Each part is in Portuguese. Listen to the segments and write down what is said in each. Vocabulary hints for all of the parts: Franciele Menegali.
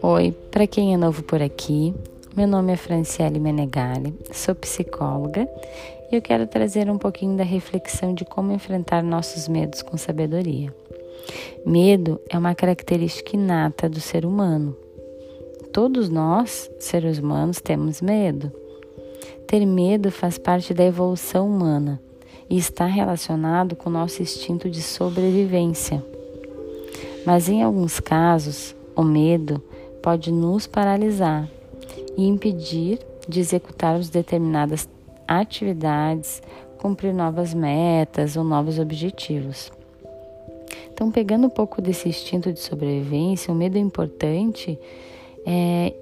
Oi, para quem é novo por aqui, meu nome é Franciele Menegali, sou psicóloga e eu quero trazer um pouquinho da reflexão de como enfrentar nossos medos com sabedoria. Medo é uma característica inata do ser humano. Todos nós, seres humanos, temos medo. Ter medo faz parte da evolução humana e está relacionado com o nosso instinto de sobrevivência. Mas em alguns casos, o medo pode nos paralisar e impedir de executarmos determinadas atividades, cumprir novas metas ou novos objetivos. Então, pegando um pouco desse instinto de sobrevivência, o medo é importante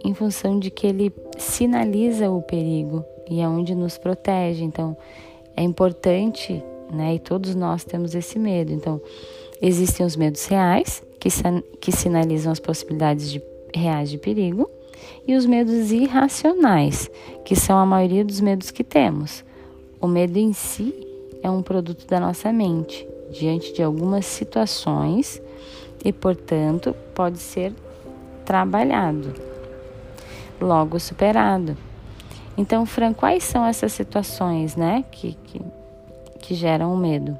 em função de que ele sinaliza o perigo e é onde nos protege. Então, é importante, né? E todos nós temos esse medo. Então, existem os medos reais, que sinalizam as possibilidades reais de perigo, e os medos irracionais, que são a maioria dos medos que temos. O medo em si é um produto da nossa mente, diante de algumas situações, e, portanto, pode ser trabalhado, logo superado. Então, Fran, quais são essas situações, né, que geram o medo?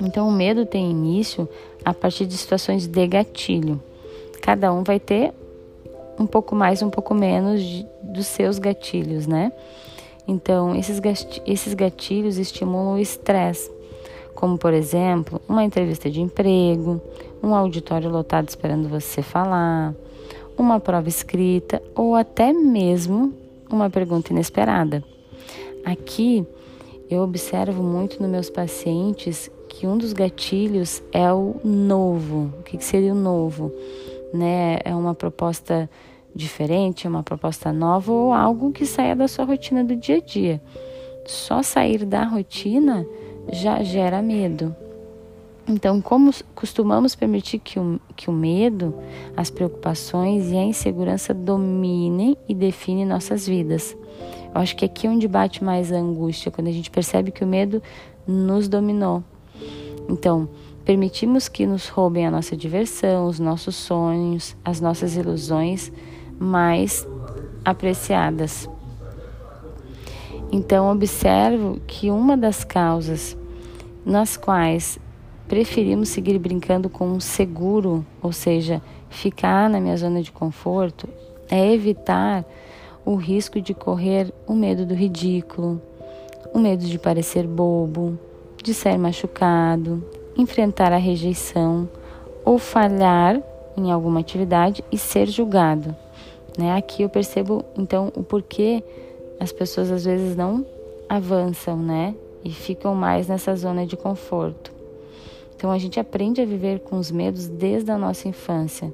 Então, o medo tem início a partir de situações de gatilho. Cada um vai ter um pouco mais, um pouco menos dos seus gatilhos, né? Então, esses gatilhos estimulam o estresse, como, por exemplo, uma entrevista de emprego, um auditório lotado esperando você falar, uma prova escrita ou até mesmo uma pergunta inesperada. Aqui, eu observo muito nos meus pacientes que um dos gatilhos é o novo. O que seria o novo? Né? É uma proposta diferente, é uma proposta nova ou algo que saia da sua rotina do dia a dia. Só sair da rotina já gera medo. Então, como costumamos permitir que o medo, as preocupações e a insegurança dominem e definem nossas vidas? Eu acho que aqui é onde bate mais a angústia, quando a gente percebe que o medo nos dominou. Então, permitimos que nos roubem a nossa diversão, os nossos sonhos, as nossas ilusões mais apreciadas. Então, observo que uma das causas nas quais preferimos seguir brincando com um seguro, ou seja, ficar na minha zona de conforto, é evitar o risco de correr o medo do ridículo, o medo de parecer bobo, de ser machucado, enfrentar a rejeição ou falhar em alguma atividade e ser julgado. Né? Aqui eu percebo, então, o porquê as pessoas às vezes não avançam, né? E ficam mais nessa zona de conforto. Então, a gente aprende a viver com os medos desde a nossa infância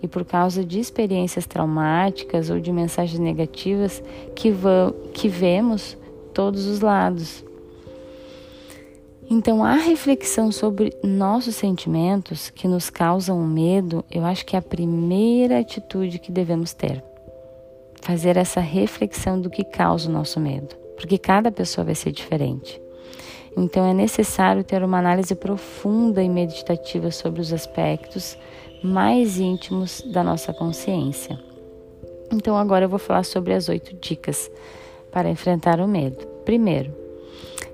e por causa de experiências traumáticas ou de mensagens negativas que vemos todos os lados. Então, a reflexão sobre nossos sentimentos que nos causam medo, eu acho que é a primeira atitude que devemos ter. Fazer essa reflexão do que causa o nosso medo, porque cada pessoa vai ser diferente. Então, é necessário ter uma análise profunda e meditativa sobre os aspectos mais íntimos da nossa consciência. Então, agora eu vou falar sobre as 8 dicas para enfrentar o medo. Primeiro,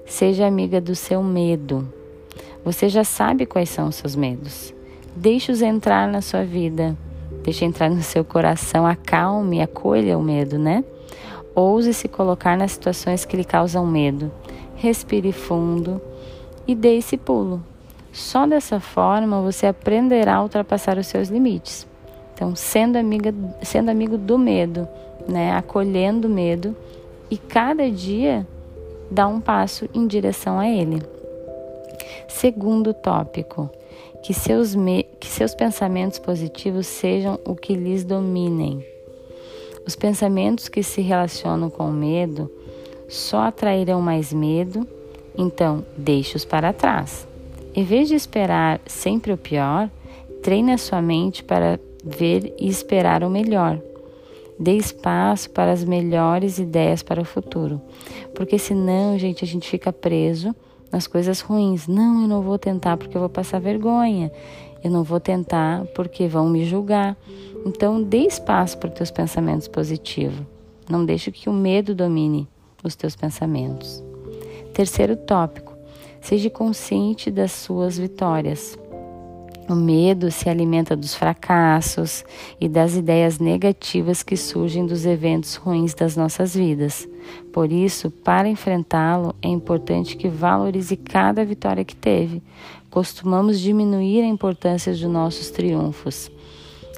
seja amiga do seu medo. Você já sabe quais são os seus medos. Deixe-os entrar na sua vida. Deixe entrar no seu coração. Acalme, acolha o medo, né? Ouse se colocar nas situações que lhe causam medo. Respire fundo e dê esse pulo. Só dessa forma você aprenderá a ultrapassar os seus limites. Então, sendo amigo do medo, né? Acolhendo o medo e cada dia dá um passo em direção a ele. Segundo tópico, que seus pensamentos positivos sejam o que lhes dominem. Os pensamentos que se relacionam com o medo só atrairão mais medo, então deixe-os para trás. Em vez de esperar sempre o pior, treine a sua mente para ver e esperar o melhor. Dê espaço para as melhores ideias para o futuro, porque senão, gente, a gente fica preso nas coisas ruins. Não, eu não vou tentar porque eu vou passar vergonha. Eu não vou tentar porque vão me julgar. Então, dê espaço para os teus pensamentos positivos. Não deixe que o medo domine os teus pensamentos. Terceiro tópico, seja consciente das suas vitórias. O medo se alimenta dos fracassos e das ideias negativas que surgem dos eventos ruins das nossas vidas. Por isso, para enfrentá-lo, é importante que valorize cada vitória que teve. Costumamos diminuir a importância dos nossos triunfos.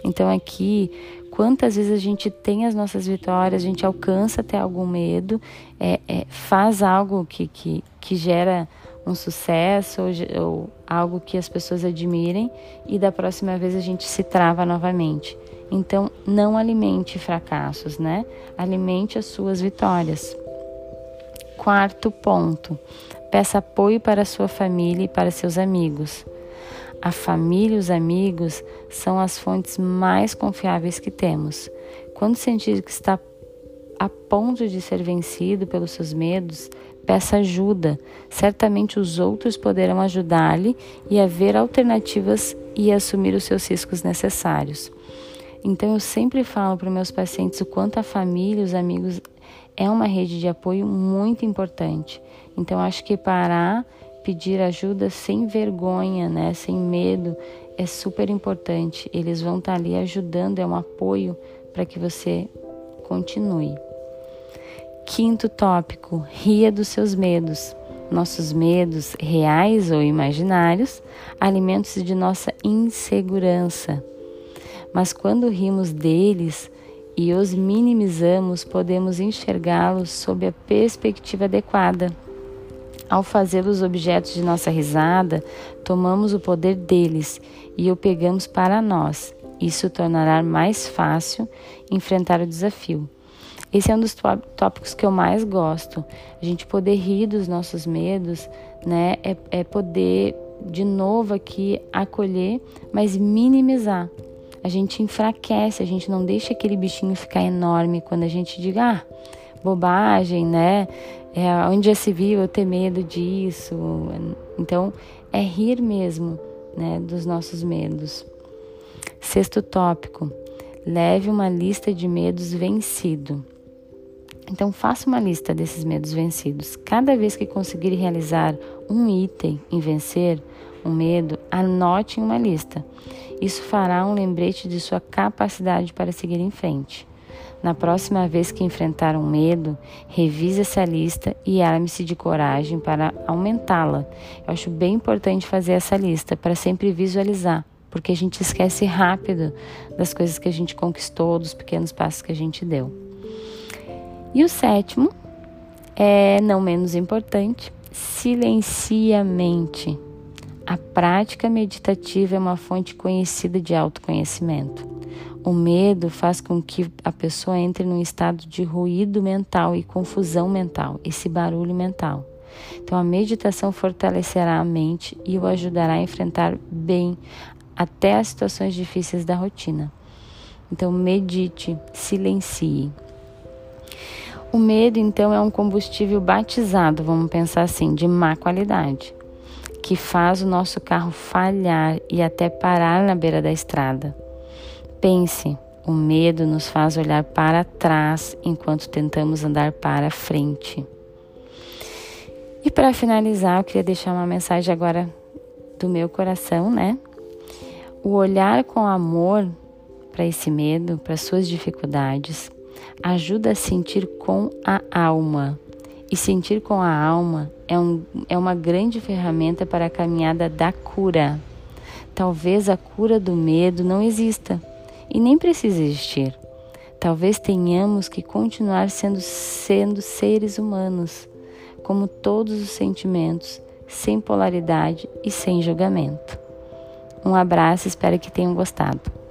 Então aqui, quantas vezes a gente tem as nossas vitórias, a gente alcança até algum medo, faz algo que gera um sucesso ou algo que as pessoas admirem e da próxima vez a gente se trava novamente. Então, não alimente fracassos, né? Alimente as suas vitórias. Quarto ponto, peça apoio para a sua família e para seus amigos. A família e os amigos são as fontes mais confiáveis que temos. Quando sentir que está a ponto de ser vencido pelos seus medos, peça ajuda. Certamente os outros poderão ajudar-lhe e haver alternativas e assumir os seus riscos necessários. Então eu sempre falo para os meus pacientes o quanto a família e os amigos é uma rede de apoio muito importante. Então acho que parar, pedir ajuda sem vergonha, né? Sem medo, é super importante. Eles vão estar ali ajudando, é um apoio para que você continue. Quinto tópico, ria dos seus medos. Nossos medos, reais ou imaginários, alimentam-se de nossa insegurança. Mas quando rimos deles e os minimizamos, podemos enxergá-los sob a perspectiva adequada. Ao fazê-los objetos de nossa risada, tomamos o poder deles e o pegamos para nós. Isso tornará mais fácil enfrentar o desafio. Esse é um dos tópicos que eu mais gosto. A gente poder rir dos nossos medos, né? É poder, de novo aqui, acolher, mas minimizar. A gente enfraquece, a gente não deixa aquele bichinho ficar enorme quando a gente diga, bobagem, né? Onde já se viu eu ter medo disso? Então, é rir mesmo, né, dos nossos medos. Sexto tópico, leve uma lista de medos vencido. Então, faça uma lista desses medos vencidos. Cada vez que conseguir realizar um item em vencer um medo, anote em uma lista. Isso fará um lembrete de sua capacidade para seguir em frente. Na próxima vez que enfrentar um medo, revise essa lista e arme-se de coragem para aumentá-la. Eu acho bem importante fazer essa lista para sempre visualizar, porque a gente esquece rápido das coisas que a gente conquistou, dos pequenos passos que a gente deu. E o sétimo, é não menos importante, silencie a mente. A prática meditativa é uma fonte conhecida de autoconhecimento. O medo faz com que a pessoa entre num estado de ruído mental e confusão mental, esse barulho mental. Então a meditação fortalecerá a mente e o ajudará a enfrentar bem até as situações difíceis da rotina. Então medite, silencie. O medo então é um combustível batizado, vamos pensar assim, de má qualidade, que faz o nosso carro falhar e até parar na beira da estrada. Pense, o medo nos faz olhar para trás enquanto tentamos andar para frente. E para finalizar, eu queria deixar uma mensagem agora do meu coração, né? O olhar com amor para esse medo, para suas dificuldades, ajuda a sentir com a alma. E sentir com a alma é uma grande ferramenta para a caminhada da cura. Talvez a cura do medo não exista. E nem precisa existir. Talvez tenhamos que continuar sendo seres humanos, como todos os sentimentos, sem polaridade e sem julgamento. Um abraço, espero que tenham gostado.